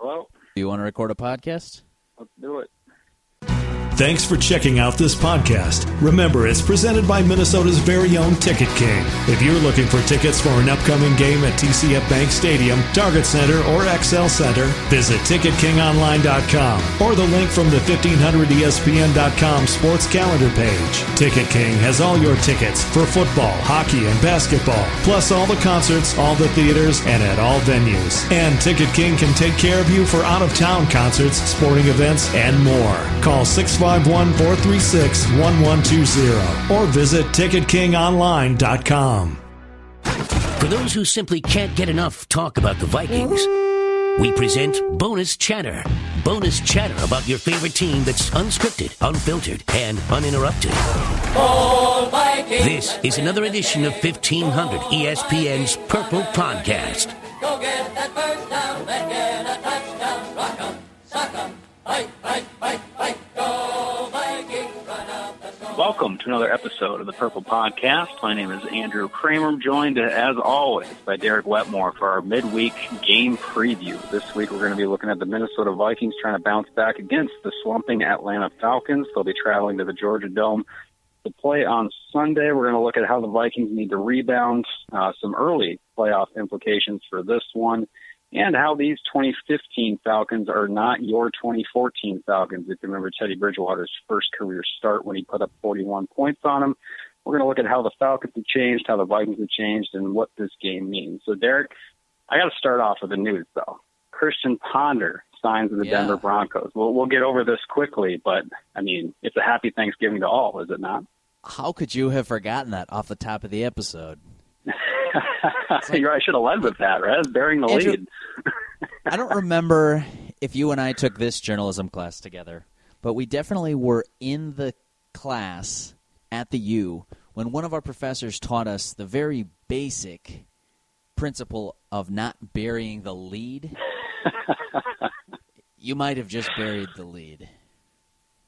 Hello? Do you want to record a podcast? Let's do it. Thanks for checking out this podcast. Remember, it's presented by Minnesota's very own Ticket King. If you're looking for tickets for an upcoming game at TCF Bank Stadium, Target Center, or XL Center, visit TicketKingOnline.com or the link from the 1500ESPN.com sports calendar page. Ticket King has all your tickets for football, hockey, and basketball, plus all the concerts, all the theaters, and at all venues. And Ticket King can take care of you for out-of-town concerts, sporting events, and more. Call 651-436-1120 or visit TicketKingOnline.com. For those who simply can't get enough talk about the Vikings, we present Bonus Chatter. Bonus chatter about your favorite team that's unscripted, unfiltered, and uninterrupted. This is another edition of 1500 ESPN's Purple Podcast. Go get that first down, let's get a touchdown, rock 'em, sock 'em, fight. Welcome to another episode of the Purple Podcast. My name is Andrew Kramer, joined, as always, by Derek Wetmore for our midweek game preview. This week we're going to be looking at the Minnesota Vikings trying to bounce back against the slumping Atlanta Falcons. They'll be traveling to the Georgia Dome to play on Sunday. We're going to look at how the Vikings need to rebound, some early playoff implications for this one, and how these 2015 Falcons are not your 2014 Falcons. If you remember Teddy Bridgewater's first career start when he put up 41 points on them, we're going to look at how the Falcons have changed, how the Vikings have changed, and what this game means. So, Derek, I got to start off with the news, though. Christian Ponder signs with the Denver Broncos. We'll get over this quickly, but, I mean, it's a happy Thanksgiving to all, is it not? How could you have forgotten that off the top of the episode? I should have led with that, right? I was bearing the Andrew, lead. I don't remember if you and I took this journalism class together, but we definitely were in the class at the U when one of our professors taught us the very basic principle of not burying the lead. You might have just buried the lead.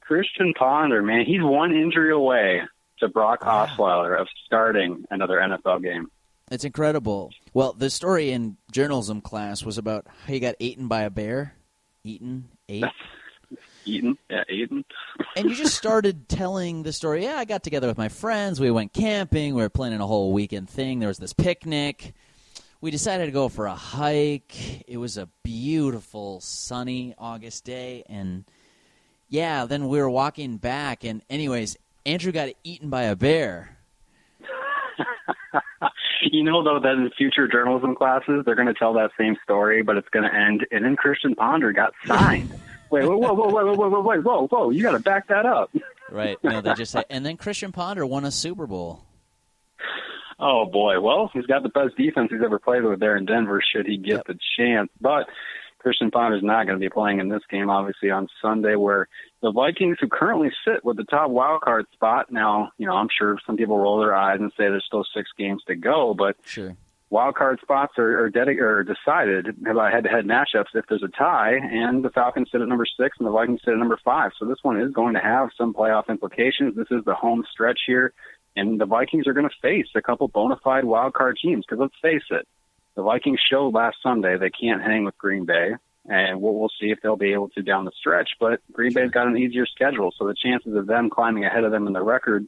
Christian Ponder, man, he's one injury away to Brock Osweiler of starting another NFL game. It's incredible. Well, the story in journalism class was about how you got eaten by a bear. Eaten. And you just started telling the story. Yeah, I got together with my friends. We went camping. We were planning a whole weekend thing. There was this picnic. We decided to go for a hike. It was a beautiful, sunny August day. And, yeah, then we were walking back. And, anyways, Andrew got eaten by a bear. You know, though, that in future journalism classes, they're going to tell that same story, but it's going to end, and then Christian Ponder got signed. Wait, you got to back that up. Right. No, they just say, and then Christian Ponder won a Super Bowl. Oh, boy. Well, he's got the best defense he's ever played with there in Denver, should he get the chance. But Christian Ponder's not going to be playing in this game, obviously, on Sunday, where the Vikings, who currently sit with the top wild card spot, now, you know, I'm sure some people roll their eyes and say there's still 6 games to go, but wild card spots are decided by head-to-head matchups if there's a tie, and the Falcons sit at number 6 and the Vikings sit at number 5. So this one is going to have some playoff implications. This is the home stretch here, and the Vikings are going to face a couple bona fide wild card teams, because let's face it, the Vikings showed last Sunday they can't hang with Green Bay, and we'll see if they'll be able to down the stretch. But Green Bay's got an easier schedule, so the chances of them climbing ahead of them in the record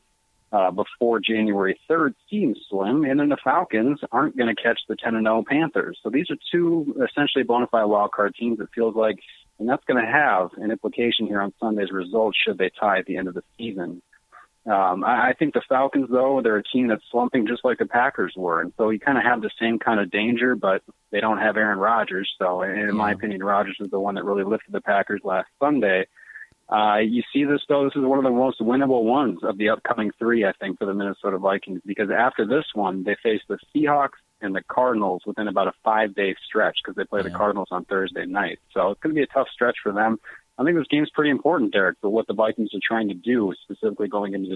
before January 3rd seems slim, and then the Falcons aren't going to catch the 10-0 Panthers. So these are two essentially bona fide wildcard teams, it feels like, and that's going to have an implication here on Sunday's results should they tie at the end of the season. I think the Falcons, though, they're a team that's slumping just like the Packers were. And so you kind of have the same kind of danger, but they don't have Aaron Rodgers. So in my opinion, Rodgers is the one that really lifted the Packers last Sunday. You see this, though, this is one of the most winnable ones of the upcoming three, I think, for the Minnesota Vikings, because after this one, they face the Seahawks and the Cardinals within about a 5-day stretch because they play the Cardinals on Thursday night. So it's going to be a tough stretch for them. I think this game's pretty important, Derek, for what the Vikings are trying to do, specifically going into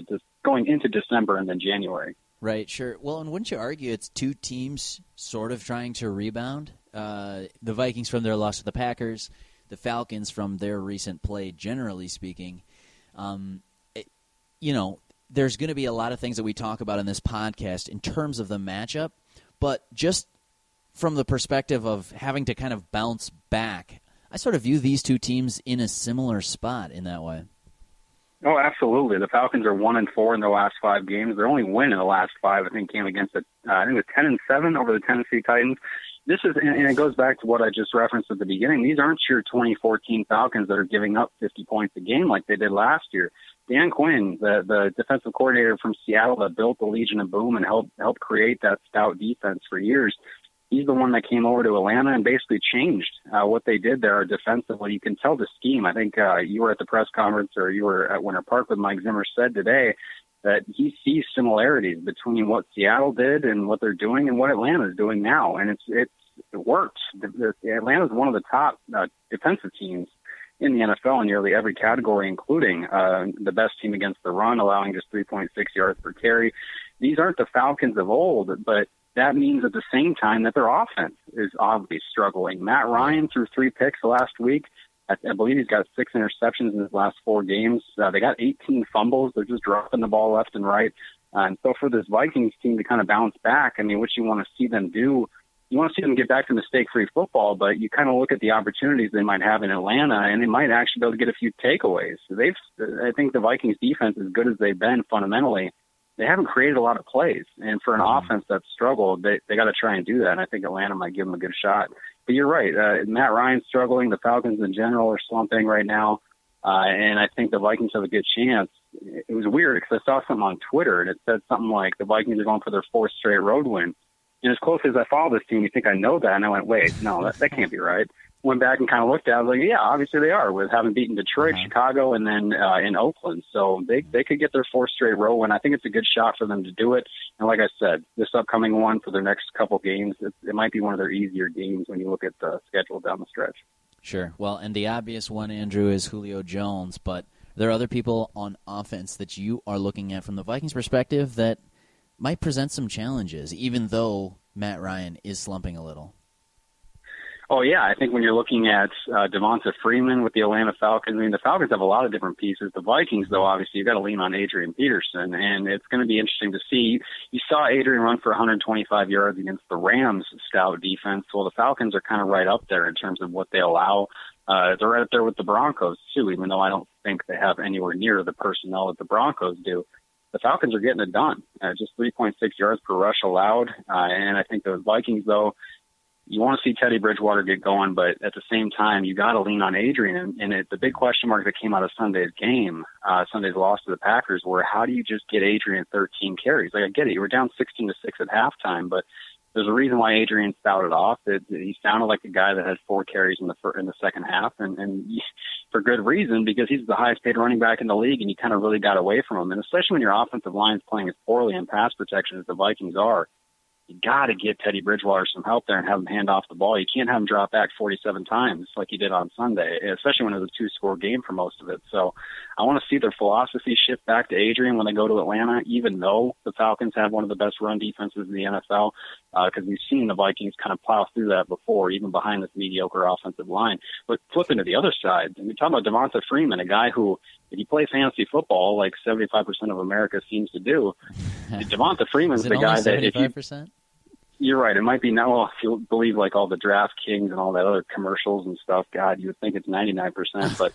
December and then January. Right, sure. Well, and wouldn't you argue it's two teams sort of trying to rebound? The Vikings from their loss to the Packers, the Falcons from their recent play, generally speaking. There's going to be a lot of things that we talk about in this podcast in terms of the matchup, but just from the perspective of having to kind of bounce back, I sort of view these two teams in a similar spot in that way. Oh, absolutely. The Falcons are 1-4 in their last 5 games. Their only win in the last 5, I think, came against the 10-7 over the Tennessee Titans. This is, and it goes back to what I just referenced at the beginning. These aren't your 2014 Falcons that are giving up 50 points a game like they did last year. Dan Quinn, the defensive coordinator from Seattle that built the Legion of Boom and helped create that stout defense for years, he's the one that came over to Atlanta and basically changed what they did there defensively. You can tell the scheme. I think you were at the press conference, or you were at Winter Park with Mike Zimmer, said today that he sees similarities between what Seattle did and what they're doing and what Atlanta is doing now. And it works. Atlanta's one of the top defensive teams in the NFL in nearly every category, including the best team against the run, allowing just 3.6 yards per carry. These aren't the Falcons of old, but that means at the same time that their offense is obviously struggling. Matt Ryan threw 3 picks last week. I believe he's got 6 interceptions in his last 4 games. They got 18 fumbles. They're just dropping the ball left and right. And so for this Vikings team to kind of bounce back, I mean, what you want to see them do, you want to see them get back to mistake-free football, but you kind of look at the opportunities they might have in Atlanta, and they might actually be able to get a few takeaways. I think the Vikings defense, as good as they've been fundamentally, they haven't created a lot of plays. And for an offense that's struggled, they got to try and do that. And I think Atlanta might give them a good shot. But you're right. Matt Ryan's struggling. The Falcons in general are slumping right now. And I think the Vikings have a good chance. It was weird because I saw something on Twitter, and it said something like the Vikings are going for their 4th straight road win. And as closely as I follow this team, you think I know that. And I went, wait, no, that can't be right. Went back and kind of looked at it. I was like, yeah, obviously they are, with having beaten Detroit, Chicago, and then in Oakland. So they could get their 4th straight row, and I think it's a good shot for them to do it. And like I said, this upcoming one for their next couple games, it might be one of their easier games when you look at the schedule down the stretch. Sure. Well, and the obvious one, Andrew, is Julio Jones, but there are other people on offense that you are looking at from the Vikings' perspective that might present some challenges, even though Matt Ryan is slumping a little. Oh, yeah. I think when you're looking at Devonta Freeman with the Atlanta Falcons, I mean, the Falcons have a lot of different pieces. The Vikings, though, obviously, you've got to lean on Adrian Peterson, and it's going to be interesting to see. You saw Adrian run for 125 yards against the Rams' stout defense. Well, the Falcons are kind of right up there in terms of what they allow. They're right up there with the Broncos, too, even though I don't think they have anywhere near the personnel that the Broncos do. The Falcons are getting it done. Just 3.6 yards per rush allowed, and I think those Vikings, though, you want to see Teddy Bridgewater get going, but at the same time, you got to lean on Adrian. And the big question mark that came out of Sunday's game, Sunday's loss to the Packers, were how do you just get Adrian 13 carries? Like, I get it. You were down 16-6 at halftime, but there's a reason why Adrian spouted off. He sounded like a guy that had 4 carries in the second half, and for good reason, because he's the highest-paid running back in the league, and you kind of really got away from him. And especially when your offensive line is playing as poorly in pass protection as the Vikings are, you got to get Teddy Bridgewater some help there and have him hand off the ball. You can't have him drop back 47 times like he did on Sunday, especially when it was a 2-score game for most of it. So I want to see their philosophy shift back to Adrian when they go to Atlanta, even though the Falcons have one of the best run defenses in the NFL, because we've seen the Vikings kind of plow through that before, even behind this mediocre offensive line. But flipping to the other side, and we're talking about Devonta Freeman, a guy who, if you play fantasy football, like 75% of America seems to do, Devonta Freeman's the guy that if you... You're right. It might be now, if you believe like all the DraftKings and all that other commercials and stuff, God, you would think it's 99%. But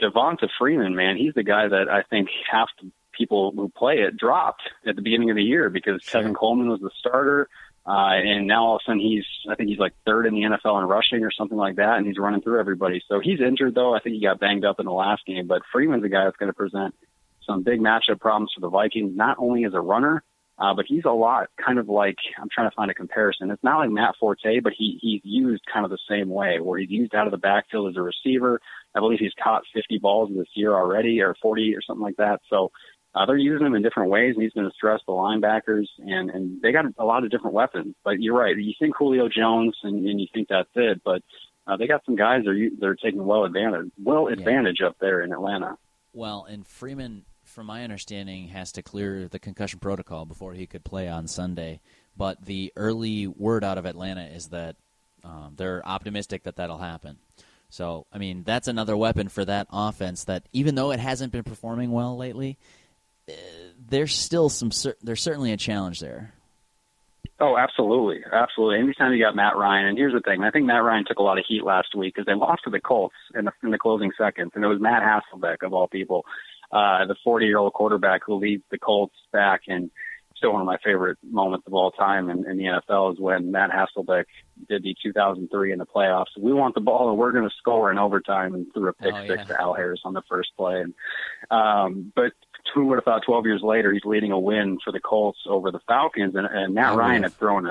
Devonta Freeman, man, he's the guy that I think half the people who play it dropped at the beginning of the year because Tevin Coleman was the starter. And now all of a sudden I think he's like third in the NFL in rushing or something like that, and he's running through everybody. So he's injured, though. I think he got banged up in the last game. But Freeman's a guy that's going to present some big matchup problems for the Vikings, not only as a runner, but he's a lot kind of like, I'm trying to find a comparison. It's not like Matt Forte, but he's used kind of the same way, where he's used out of the backfield as a receiver. I believe he's caught 50 balls this year already, or 40 or something like that. So they're using him in different ways, and he's going to stress the linebackers, and they got a lot of different weapons. But you're right. You think Julio Jones, and you think that's it, but they got some guys they're taking advantage up there in Atlanta. Well, and Freeman, from my understanding, has to clear the concussion protocol before he could play on Sunday. But the early word out of Atlanta is that they're optimistic that that'll happen. So, I mean, that's another weapon for that offense that, even though it hasn't been performing well lately, there's certainly a challenge there. Oh, absolutely. Absolutely. Anytime you got Matt Ryan, and here's the thing, I think Matt Ryan took a lot of heat last week because they lost to the Colts in the closing seconds, and it was Matt Hasselbeck, of all people, the 40-year-old quarterback who leads the Colts back, and still one of my favorite moments of all time in the NFL is when Matt Hasselbeck did the 2003 in the playoffs. We want the ball, and we're going to score in overtime, and threw a pick six to Al Harris on the first play. And, but who would have thought 12 years later he's leading a win for the Colts over the Falcons, and Matt Ryan had thrown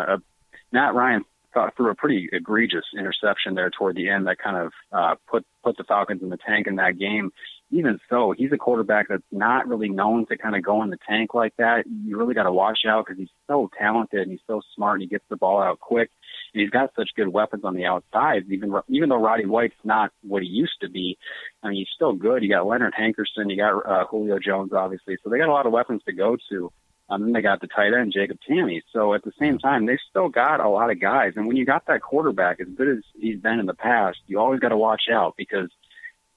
threw a pretty egregious interception there toward the end that kind of put the Falcons in the tank in that game. Even so, he's a quarterback that's not really known to kind of go in the tank like that. You really got to watch out because he's so talented and he's so smart, and he gets the ball out quick. And he's got such good weapons on the outside. Even though Roddy White's not what he used to be, I mean, he's still good. You got Leonard Hankerson, you got Julio Jones, obviously. So they got a lot of weapons to go to. And then they got the tight end, Jacob Tamme. So at the same time, they've still got a lot of guys. And when you got that quarterback, as good as he's been in the past, you always got to watch out because,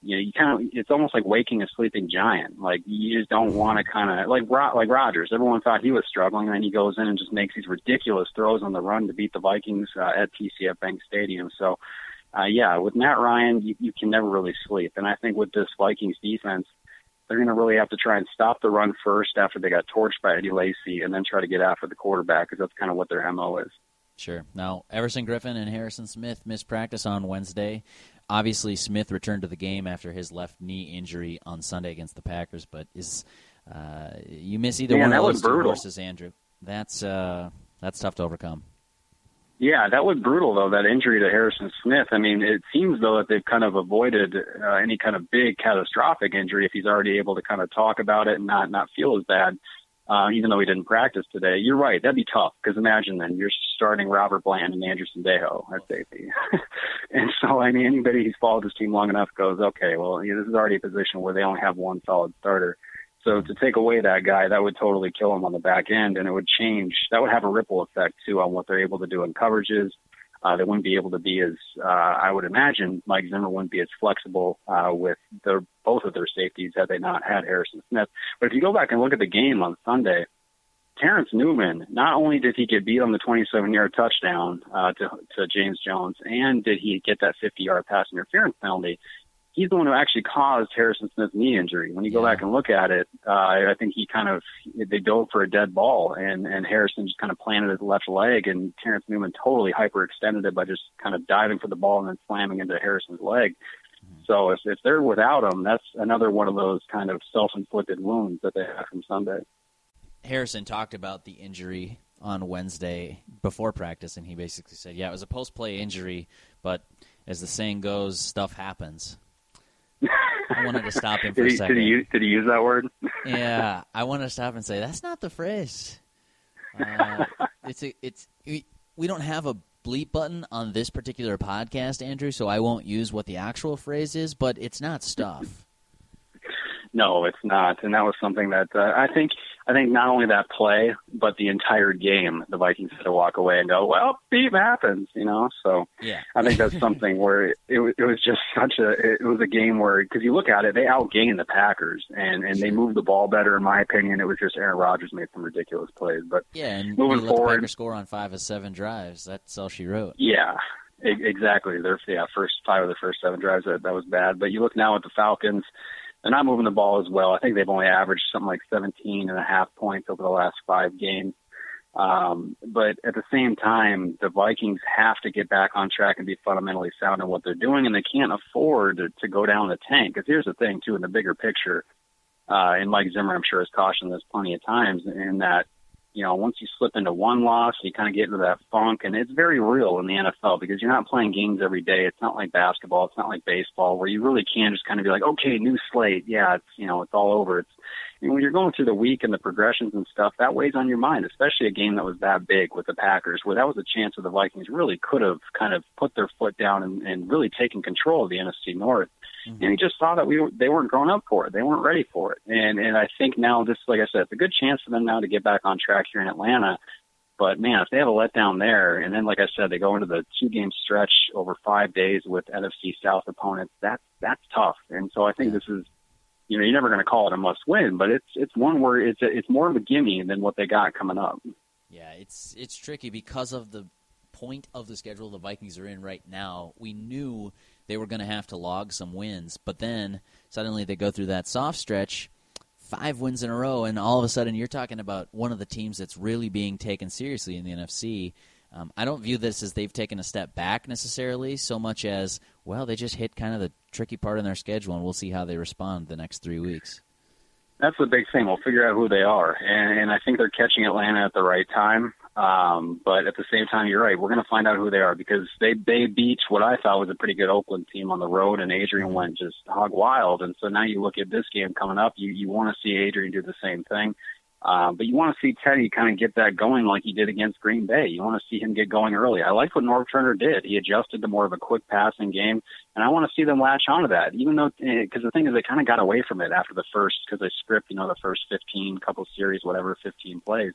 you know, you kind of, it's almost like waking a sleeping giant. Like, you just don't want to kind of, like Rodgers. Everyone thought he was struggling, and then he goes in and just makes these ridiculous throws on the run to beat the Vikings at TCF Bank Stadium. So, with Matt Ryan, you can never really sleep. And I think with this Vikings defense, they're going to really have to try and stop the run first after they got torched by Eddie Lacy, and then try to get after the quarterback, because that's kind of what their MO is. Sure. Now, Everson Griffin and Harrison Smith missed practice on Wednesday. Obviously, Smith returned to the game after his left knee injury on Sunday against the Packers, but you miss either one of those two horses, Andrew. That's tough to overcome. Yeah, that was brutal, though, that injury to Harrison Smith. I mean, it seems, though, that they've kind of avoided any kind of big catastrophic injury if he's already able to kind of talk about it and not feel as bad, even though he didn't practice today. You're right. That'd be tough, because imagine then you're starting Robert Bland and Andrew Sandejo at safety. And so, I mean, anybody who's followed this team long enough goes, okay, well, this is already a position where they only have one solid starter. So to take away that guy, that would totally kill him on the back end, and it would change. That would have a ripple effect, too, on what they're able to do in coverages. They wouldn't be able to be as, I would imagine, Mike Zimmer wouldn't be as flexible with both of their safeties had they not had Harrison Smith. But if you go back and look at the game on Sunday, Terrence Newman, not only did he get beat on the 27-yard touchdown to James Jones, and did he get that 50-yard pass interference penalty, he's the one who actually caused Harrison Smith's knee injury. When you go back and look at it, I think they dove for a dead ball, and Harrison just kind of planted his left leg, and Terrence Newman totally hyperextended it by just kind of diving for the ball and then slamming into Harrison's leg. So if they're without him, that's another one of those kind of self-inflicted wounds that they have from Sunday. Harrison talked about the injury on Wednesday before practice, and he basically said, it was a post-play injury, but as the saying goes, stuff happens. I wanted to stop him for a second. Did he use that word? Yeah, I wanted to stop and say, that's not the phrase. We don't have a bleep button on this particular podcast, Andrew, so I won't use what the actual phrase is, but it's not stuff. No, it's not. And that was something that I think not only that play, but the entire game, the Vikings had to walk away and go, well, beep happens, you know? So yeah. I think that's something where it was just it was a game where, because you look at it, they outgained the Packers, and they moved the ball better, in my opinion. It was just Aaron Rodgers made some ridiculous plays. But and moving forward, the Packers score on 5 of 7 drives. That's all she wrote. Yeah, exactly. Their first 5 of the first 7 drives, that was bad. But you look now at the Falcons. They're not moving the ball as well. I think they've only averaged something like 17.5 points over the last 5 games. But at the same time, the Vikings have to get back on track and be fundamentally sound in what they're doing, and they can't afford to go down the tank. Because here's the thing, too, in the bigger picture, and Mike Zimmer, I'm sure, has cautioned this plenty of times, in that, you know, once you slip into one loss, you kind of get into that funk, and it's very real in the NFL because you're not playing games every day. It's not like basketball. It's not like baseball where you really can just kind of be like, okay, new slate. Yeah, it's, you know, it's all over. It's, and when you're going through the week and the progressions and stuff, that weighs on your mind, especially a game that was that big with the Packers, where that was a chance where the Vikings really could have kind of put their foot down and really taken control of the NFC North. Mm-hmm. And he just saw that they weren't grown up for it. They weren't ready for it. And I think now, just like I said, it's a good chance for them now to get back on track here in Atlanta. But, man, if they have a letdown there, and then, like I said, they go into the 2-game stretch over 5 days with NFC South opponents, that's tough. And so I think this is, you know, you're never going to call it a must-win, but it's one where it's more of a gimme than what they got coming up. Yeah, it's tricky because of the point of the schedule the Vikings are in right now. We knew they were going to have to log some wins, but then suddenly they go through that soft stretch, 5 wins in a row, and all of a sudden you're talking about one of the teams that's really being taken seriously in the NFC. I don't view this as they've taken a step back necessarily, so much as, well, they just hit kind of the tricky part in their schedule, and we'll see how they respond the next 3 weeks. That's the big thing. We'll figure out who they are, and I think they're catching Atlanta at the right time. But at the same time, you're right. We're going to find out who they are because they beat what I thought was a pretty good Oakland team on the road, and Adrian went just hog wild. And so now you look at this game coming up, you want to see Adrian do the same thing. But you want to see Teddy kind of get that going like he did against Green Bay. You want to see him get going early. I like what Norv Turner did. He adjusted to more of a quick passing game, and I want to see them latch onto that, even though – because the thing is they kind of got away from it after the first – because they script, you know, the first 15, couple series, whatever, 15 plays.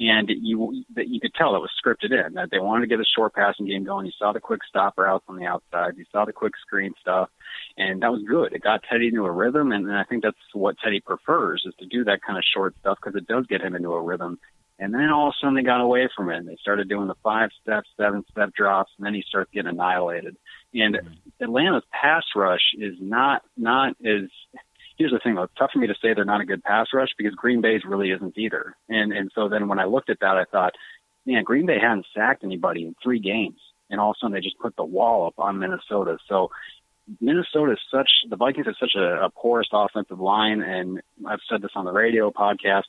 And you could tell it was scripted in, that they wanted to get a short passing game going. You saw the quick stopper outs on the outside. You saw the quick screen stuff. And that was good. It got Teddy into a rhythm, and I think that's what Teddy prefers, is to do that kind of short stuff because it does get him into a rhythm. And then all of a sudden they got away from it, and they started doing the 5-step, 7-step drops, and then he starts getting annihilated. And Atlanta's pass rush is not as – here's the thing, though. It's tough for me to say they're not a good pass rush because Green Bay's really isn't either. And so then when I looked at that, I thought, man, Green Bay hadn't sacked anybody in 3 games. And all of a sudden they just put the wall up on Minnesota. So Minnesota is the Vikings have such a porous offensive line. And I've said this on the radio podcast.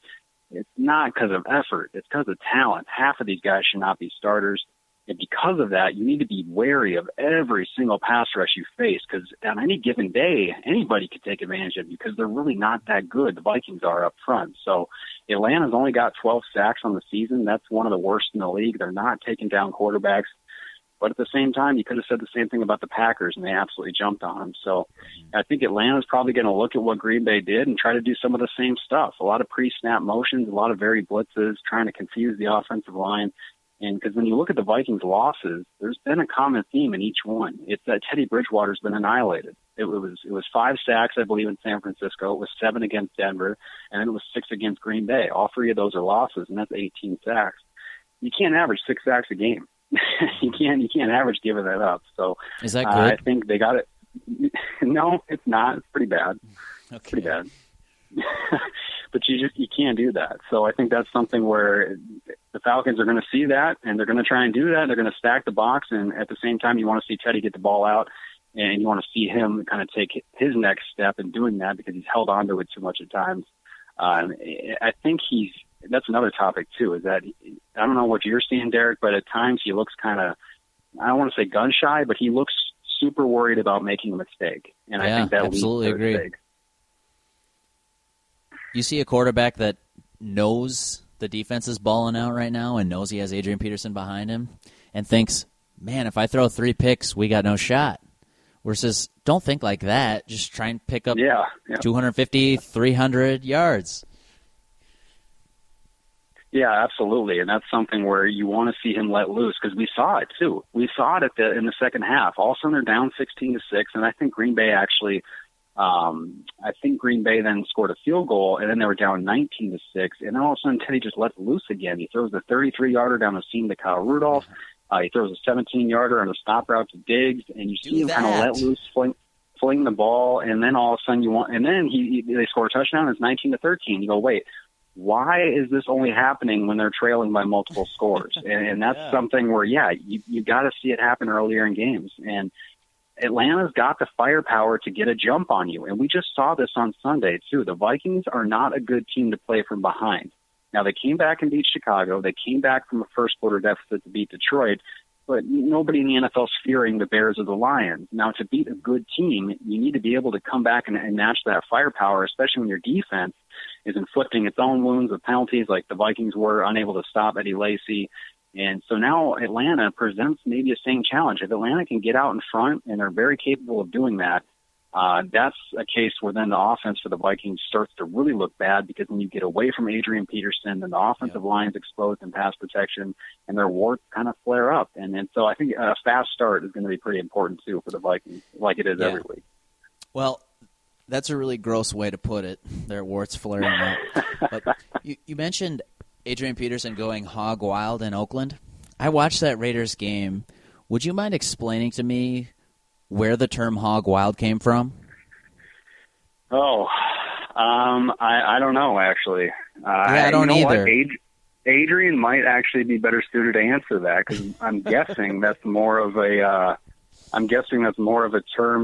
It's not because of effort. It's because of talent. Half of these guys should not be starters. And because of that, you need to be wary of every single pass rush you face because on any given day, anybody could take advantage of you because they're really not that good. The Vikings are up front. So Atlanta's only got 12 sacks on the season. That's one of the worst in the league. They're not taking down quarterbacks. But at the same time, you could have said the same thing about the Packers, and they absolutely jumped on them. So I think Atlanta's probably going to look at what Green Bay did and try to do some of the same stuff. A lot of pre-snap motions, a lot of varied blitzes, trying to confuse the offensive line. And because when you look at the Vikings' losses, there's been a common theme in each one. It's that Teddy Bridgewater's been annihilated. It was 5 sacks, I believe, in San Francisco. It was 7 against Denver, and then it was 6 against Green Bay. All 3 of those are losses, and that's 18 sacks. You can't average 6 sacks a game. you can't average giving that up. So is that good? I think they got it. No, it's not. It's pretty bad. Okay. Pretty bad. But you can't do that. So I think that's something where the Falcons are going to see that, and they're going to try and do that. They're going to stack the box, and at the same time, you want to see Teddy get the ball out, and you want to see him kind of take his next step in doing that because he's held on to it too much at times. I think that's another topic too, is that I don't know what you're seeing, Derek, but at times he looks kind of, I don't want to say gun shy, but he looks super worried about making a mistake. And yeah, I think that absolutely leads to agree. Mistake. You see a quarterback that knows the defense is balling out right now and knows he has Adrian Peterson behind him and thinks, man, if I throw 3 picks, we got no shot. Versus, don't think like that. Just try and pick up 250, 300 yards. Yeah, absolutely. And that's something where you want to see him let loose because we saw it, too. We saw it in the second half. All of a sudden, they're down 16-6, and I think Green Bay actually – I think Green Bay then scored a field goal, and then they were down 19-6. And then all of a sudden, Teddy just let loose again. He throws a 33-yarder down the seam to Kyle Rudolph. He throws a 17-yarder on a stop route to Diggs, and you see him kind of let loose, fling, fling the ball, and then all of a sudden you want, and then they score a touchdown. And it's 19-13. You go, wait, why is this only happening when they're trailing by multiple scores? And that's something where, you got to see it happen earlier in games. And Atlanta's got the firepower to get a jump on you. And we just saw this on Sunday, too. The Vikings are not a good team to play from behind. Now, they came back and beat Chicago. They came back from a first-quarter deficit to beat Detroit. But nobody in the NFL is fearing the Bears or the Lions. Now, to beat a good team, you need to be able to come back and match that firepower, especially when your defense is inflicting its own wounds with penalties like the Vikings were, unable to stop Eddie Lacy. And so now Atlanta presents maybe a same challenge. If Atlanta can get out in front, and they're very capable of doing that, that's a case where then the offense for the Vikings starts to really look bad, because when you get away from Adrian Peterson, then the offensive line's exposed in pass protection, and their warts kind of flare up. And so I think a fast start is going to be pretty important, too, for the Vikings, like it is every week. Well, that's a really gross way to put it, their warts flaring up. But you mentioned Adrian Peterson going hog wild in Oakland. I watched that Raiders game. Would you mind explaining to me where the term hog wild came from? I don't know, actually. I don't either. Adrian might actually be better suited to answer that, because I'm guessing that's more of a term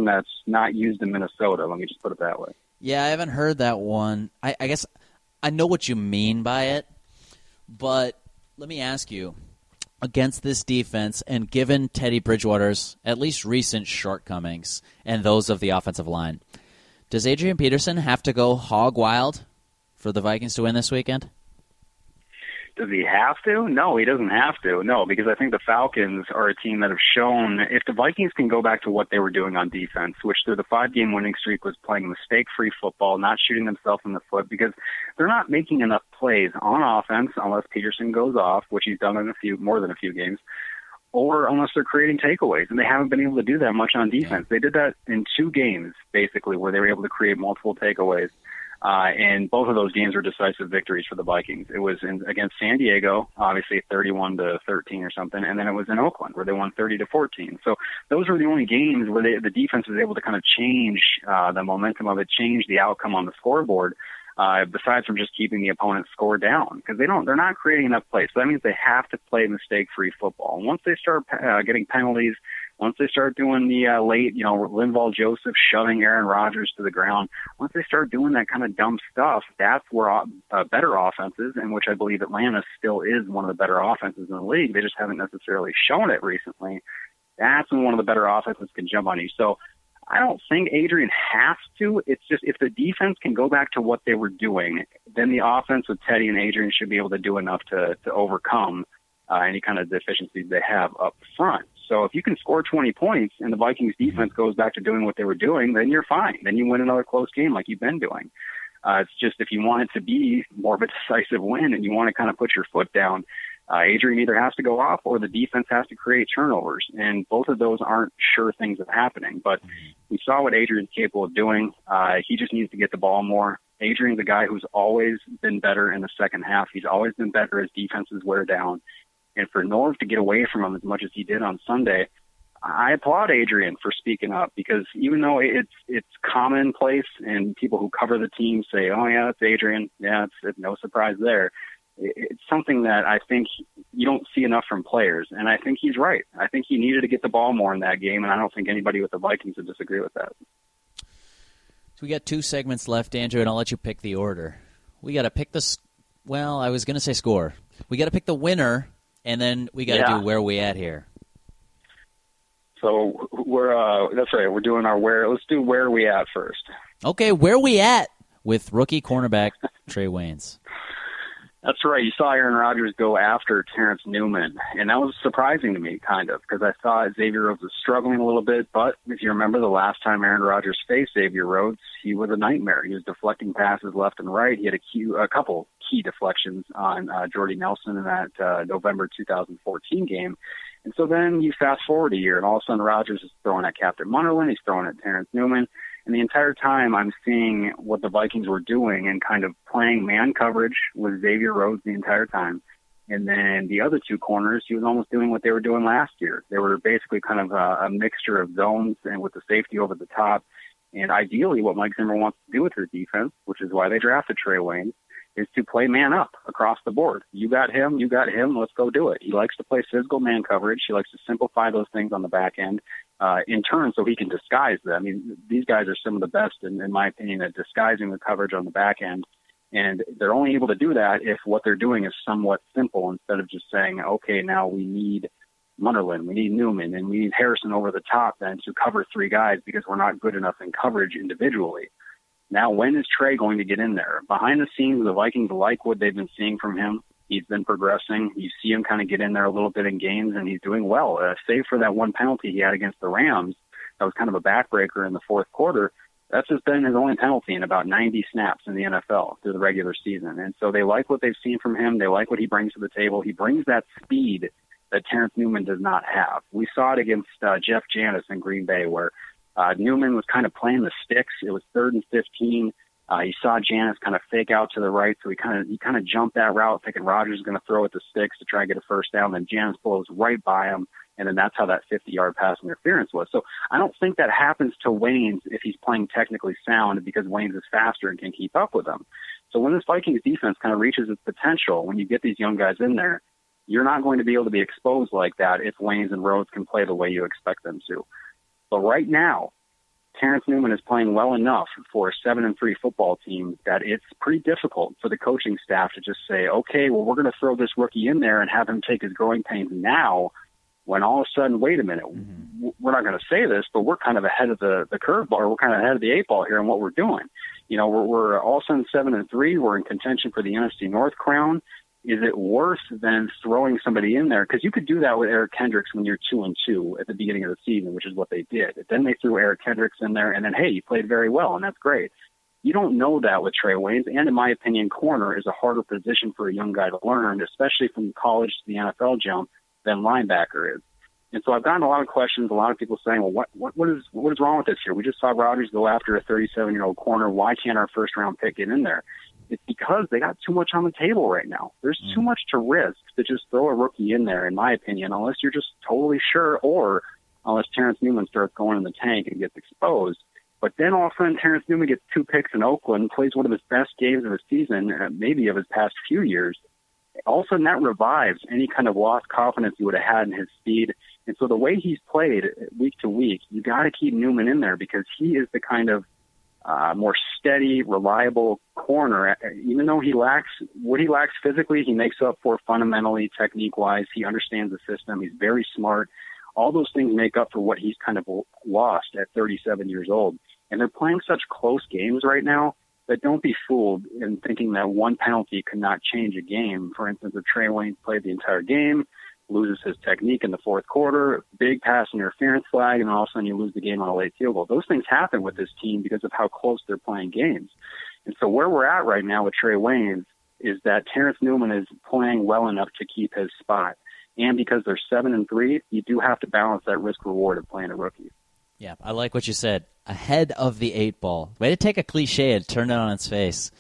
that's not used in Minnesota. Let me just put it that way. Yeah, I haven't heard that one. I guess I know what you mean by it, but let me ask you, against this defense and given Teddy Bridgewater's at least recent shortcomings and those of the offensive line, does Adrian Peterson have to go hog wild for the Vikings to win this weekend? Does he have to? No, he doesn't have to. No, because I think the Falcons are a team that have shown, if the Vikings can go back to what they were doing on defense, which through the 5-game winning streak was playing mistake-free football, not shooting themselves in the foot, because they're not making enough plays on offense unless Peterson goes off, which he's done in more than a few games, or unless they're creating takeaways, and they haven't been able to do that much on defense. They did that in 2 games, basically, where they were able to create multiple takeaways. And both of those games were decisive victories for the Vikings. It was against San Diego, obviously 31-13 or something, and then it was in Oakland where they won 30-14. So those were the only games where the defense was able to kind of change the momentum of it, change the outcome on the scoreboard, besides from just keeping the opponent's score down, because they're not creating enough plays. So that means they have to play mistake-free football. And once they start getting penalties, once they start doing the late, Linval Joseph shoving Aaron Rodgers to the ground, once they start doing that kind of dumb stuff, that's where better offenses, and which I believe Atlanta still is one of the better offenses in the league, they just haven't necessarily shown it recently, that's when one of the better offenses can jump on you. So I don't think Adrian has to. It's just if the defense can go back to what they were doing, then the offense with Teddy and Adrian should be able to do enough to overcome any kind of deficiencies they have up front. So if you can score 20 points and the Vikings defense goes back to doing what they were doing, then you're fine. Then you win another close game like you've been doing. It's just if you want it to be more of a decisive win and you want to kind of put your foot down, Adrian either has to go off or the defense has to create turnovers. And both of those aren't sure things are happening. But we saw what Adrian's capable of doing. He just needs to get the ball more. Adrian's a guy who's always been better in the second half. He's always been better as defenses wear down. And for Norv to get away from him as much as he did on Sunday, I applaud Adrian for speaking up, because even though it's commonplace and people who cover the team say, oh, yeah, it's Adrian. Yeah, it's no surprise there. It's something that I think you don't see enough from players, and I think he's right. I think he needed to get the ball more in that game, and I don't think anybody with the Vikings would disagree with that. So we got 2 segments left, Andrew, and I'll let you pick the order. We got to pick the – well, I was going to say score. We got to pick the winner – and then we got to do where we at here. So we're that's right. We're doing our where. Let's do where we at first. Okay, where we at with rookie cornerback Trae Waynes. That's right. You saw Aaron Rodgers go after Terrence Newman, and that was surprising to me, kind of, because I thought Xavier Rhodes was struggling a little bit. But if you remember the last time Aaron Rodgers faced Xavier Rhodes, he was a nightmare. He was deflecting passes left and right. He had a couple key deflections on Jordy Nelson in that November 2014 game. And so then you fast forward a year, and all of a sudden Rodgers is throwing at Captain Munnerlyn. He's throwing at Terrence Newman. And the entire time I'm seeing what the Vikings were doing and kind of playing man coverage with Xavier Rhodes the entire time. And then the other 2 corners, he was almost doing what they were doing last year. They were basically kind of a mixture of zones and with the safety over the top And ideally what Mike Zimmer wants to do with her defense, which is why they drafted Trae Waynes, is to play man up across the board. You got him, let's go do it. He likes to play physical man coverage. He likes to simplify those things on the back end in turn so he can disguise them. I mean, these guys are some of the best, in my opinion, at disguising the coverage on the back end. And they're only able to do that if what they're doing is somewhat simple instead of just saying, okay, now we need Munnerlyn, we need Newman, and we need Harrison over the top then to cover three guys because we're not good enough in coverage individually. Now, when is Trae going to get in there? Behind the scenes, the Vikings like what they've been seeing from him. He's been progressing. You see him kind of get in there a little bit in games, and he's doing well. Save for that one penalty he had against the Rams, that was kind of a backbreaker in the fourth quarter. That's just been his only penalty in about 90 snaps in the NFL through the regular season. And so they like what they've seen from him. They like what he brings to the table. He brings that speed that Terrence Newman does not have. We saw it against Jeff Janis in Green Bay where Newman was kind of playing the sticks. It was 3rd and 15. He saw Janis kind of fake out to the right, so he kind of jumped that route thinking Rodgers is going to throw at the sticks to try and get a first down. Then Janis blows right by him, and then that's how that 50-yard pass interference was. So I don't think that happens to Waynes if he's playing technically sound because Waynes is faster and can keep up with him. So when this Vikings defense kind of reaches its potential, when you get these young guys in there, you're not going to be able to be exposed like that if Waynes and Rhodes can play the way you expect them to. But right now, Terrence Newman is playing well enough for a 7-3 football team that it's pretty difficult for the coaching staff to just say, okay, well, we're going to throw this rookie in there and have him take his growing pains now when all of a sudden, wait a minute, we're not going to say this, but we're kind of ahead of the curveball, or we're kind of ahead of the eight ball here in what we're doing. You know, we're all of a sudden 7-3. We're in contention for the NFC North crown. Is it worse than throwing somebody in there? Because you could do that with Eric Kendricks when you're 2-2 at the beginning of the season, which is what they did. Then they threw Eric Kendricks in there, and then, hey, he played very well, and that's great. You don't know that with Trae Waynes, and in my opinion, corner is a harder position for a young guy to learn, especially from college to the NFL jump, than linebacker is. And so I've gotten a lot of questions, a lot of people saying, well, what is wrong with this here? We just saw Rodgers go after a 37-year-old corner. Why can't our first-round pick get in there? It's because they got too much on the table right now. There's too much to risk to just throw a rookie in there, in my opinion, unless you're just totally sure or unless Terrence Newman starts going in the tank and gets exposed. But then all of a sudden, Terrence Newman gets 2 picks in Oakland, plays one of his best games of his season, maybe of his past few years. All of a sudden, that revives any kind of lost confidence he would have had in his speed. And so the way he's played week to week, you got to keep Newman in there because he is the kind of more steady, reliable corner. Even though he lacks what he lacks physically, he makes up for fundamentally, technique-wise. He understands the system. He's very smart. All those things make up for what he's kind of lost at 37 years old. And they're playing such close games right now that don't be fooled in thinking that one penalty could not change a game. For instance, if Trae Waynes played the entire game, loses his technique in the fourth quarter, big pass interference flag, and all of a sudden you lose the game on a late field goal. Those things happen with this team because of how close they're playing games. And so where we're at right now with Trae Waynes is that Terrence Newman is playing well enough to keep his spot. And because they're 7-3, you do have to balance that risk-reward of playing a rookie. Yeah, I like what you said. Ahead of the eight ball. Way to take a cliche and turn it on its face.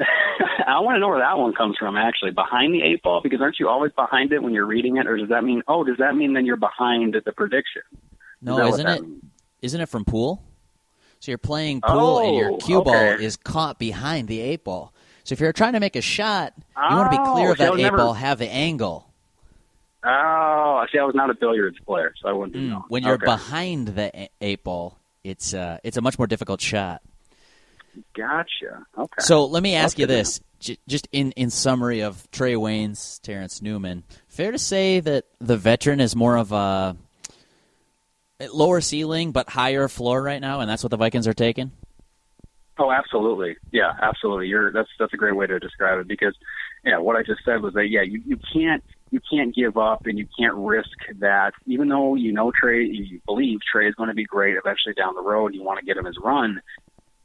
I want to know where that one comes from, actually. Behind the eight ball? Because aren't you always behind it when you're reading it? Or does that mean then you're behind the prediction? No, isn't it from pool? So you're playing pool and your cue ball is caught behind the eight ball. So if you're trying to make a shot, you want to be clear of that eight ball, have the angle. Oh, see, I was not a billiards player, so I wouldn't know. When you're behind the eight ball, it's a much more difficult shot. Gotcha. Okay. So let me ask you this, just in summary of Trae Waynes, Terrence Newman, fair to say that the veteran is more of a lower ceiling but higher floor right now, and that's what the Vikings are taking? Oh, absolutely. Yeah, absolutely. That's a great way to describe it because, yeah, what I just said was that, yeah, you can't give up and you can't risk that. Even though you believe Trae is going to be great eventually down the road, you want to get him his run.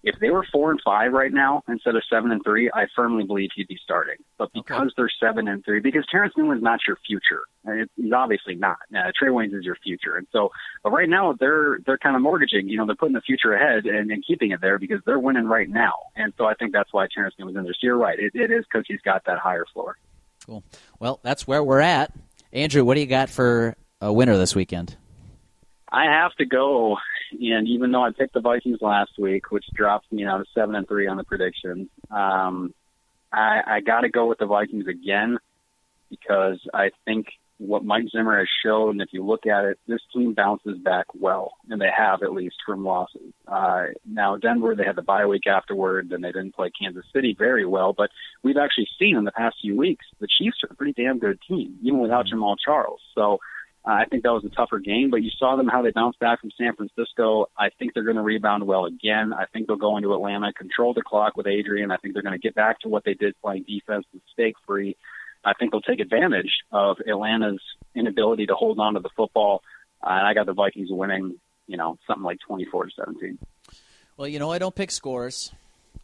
If they were 4-5 right now instead of 7-3, I firmly believe he'd be starting. But because they're 7-3, because Terrence Newman's not your future, he's obviously not. Trae Waynes is your future, and so but right now they're kind of mortgaging. They're putting the future ahead and keeping it there because they're winning right now, and so I think that's why Terrence Newman's in there. So you're right, it is because he's got that higher floor. Cool. Well, that's where we're at. Andrew, what do you got for a winner this weekend? I have to go And even though I picked the Vikings last week, which dropped me out of 7-3 on the prediction, I got to go with the Vikings again because I think what Mike Zimmer has shown, if you look at it, this team bounces back well, and they have at least from losses. Now, Denver, they had the bye week afterwards, and they didn't play Kansas City very well, but we've actually seen in the past few weeks the Chiefs are a pretty damn good team, even without Jamal Charles. So I think that was a tougher game, but you saw them, how they bounced back from San Francisco. I think they're going to rebound well again. I think they'll go into Atlanta, control the clock with Adrian. I think they're going to get back to what they did playing defense, mistake-free. I think they'll take advantage of Atlanta's inability to hold on to the football. And I got the Vikings winning, something like 24-17. Well, I don't pick scores.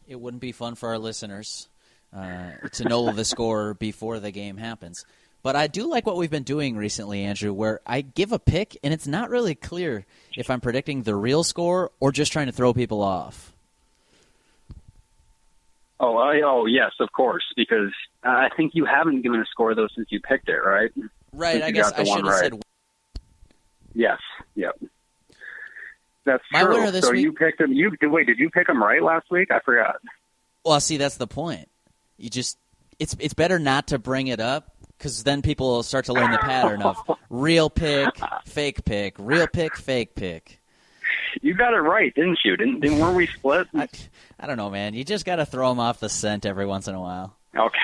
It wouldn't be fun for our listeners to know the score before the game happens. But I do like what we've been doing recently, Andrew, where I give a pick, and it's not really clear if I'm predicting the real score or just trying to throw people off. Oh, yes, of course, because I think you haven't given a score, though, since you picked it, right? Right, I guess I should have said. Yes, yep. That's true. So you picked them. Wait, did you pick them right last week? I forgot. Well, see, that's the point. You just – it's better not to bring it up because then people will start to learn the pattern of real pick, fake pick, real pick, fake pick. You got it right, didn't you? Didn't were we split? I don't know, man. You just got to throw them off the scent every once in a while. Okay.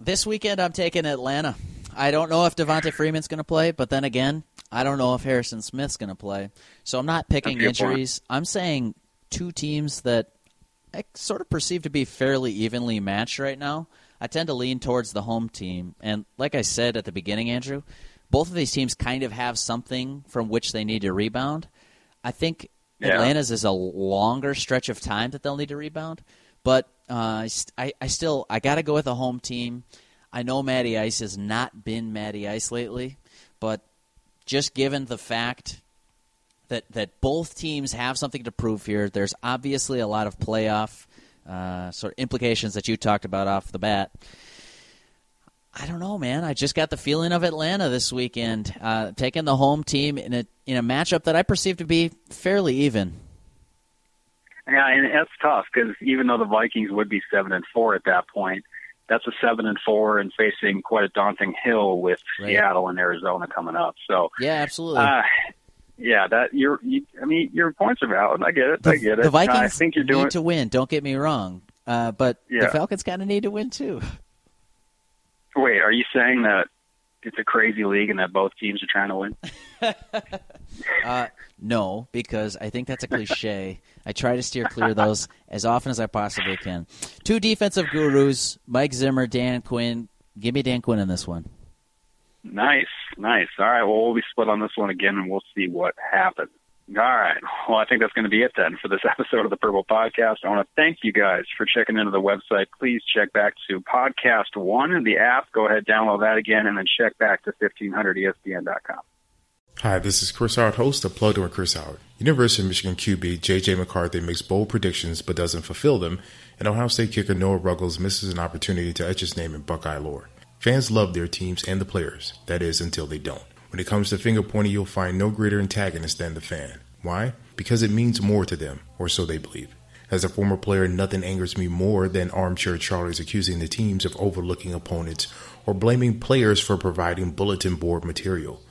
This weekend, I'm taking Atlanta. I don't know if Devonta Freeman's going to play, but then again, I don't know if Harrison Smith's going to play. So I'm not picking injuries. I'm saying two teams that I sort of perceive to be fairly evenly matched right now. I tend to lean towards the home team. And like I said at the beginning, Andrew, both of these teams kind of have something from which they need to rebound. I think Atlanta's is a longer stretch of time that they'll need to rebound, but I got to go with a home team. I know Matty Ice has not been Matty Ice lately, but just given the fact that both teams have something to prove here, there's obviously a lot of playoff sort of implications that you talked about off the bat. I don't know, man. I just got the feeling of Atlanta this weekend, taking the home team in a matchup that I perceive to be fairly even. Yeah, and that's tough because even though the Vikings would be 7-4 at that point, that's a 7-4 and facing quite a daunting hill with Seattle and Arizona coming up. So yeah, absolutely. Your points are valid. I get it. The Vikings need to win. Don't get me wrong, but the Falcons kind of need to win too. Wait, are you saying that it's a crazy league and that both teams are trying to win? No, because I think that's a cliche. I try to steer clear of those as often as I possibly can. Two defensive gurus, Mike Zimmer, Dan Quinn. Give me Dan Quinn in this one. Nice. All right, well, we'll be split on this one again, and we'll see what happens. All right. Well, I think that's going to be it then for this episode of the Purple Podcast. I want to thank you guys for checking into the website. Please check back to Podcast 1 in the app. Go ahead, download that again, and then check back to 1500ESPN.com. Hi, this is Chris Howard, host of Plugged In with Chris Howard. University of Michigan QB J.J. McCarthy makes bold predictions but doesn't fulfill them, and Ohio State kicker Noah Ruggles misses an opportunity to etch his name in Buckeye lore. Fans love their teams and the players. That is, until they don't. When it comes to finger-pointing, you'll find no greater antagonist than the fan. Why? Because it means more to them, or so they believe. As a former player, nothing angers me more than armchair Charlies accusing the teams of overlooking opponents or blaming players for providing bulletin board material.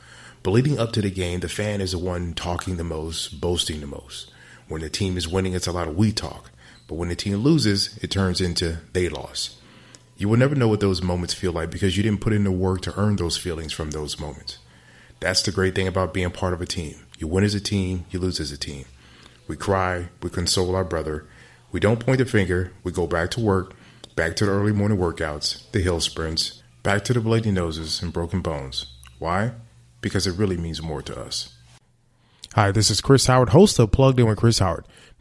But leading up to the game, the fan is the one talking the most, boasting the most. When the team is winning, it's a lot of we talk. But when the team loses, it turns into they lost. You will never know what those moments feel like because you didn't put in the work to earn those feelings from those moments. That's the great thing about being part of a team. You win as a team, you lose as a team. We cry, we console our brother, we don't point the finger, we go back to work, back to the early morning workouts, the hill sprints, back to the bloody noses and broken bones. Why? Because it really means more to us. Hi, this is Chris Howard, host of Plugged In with Chris Howard.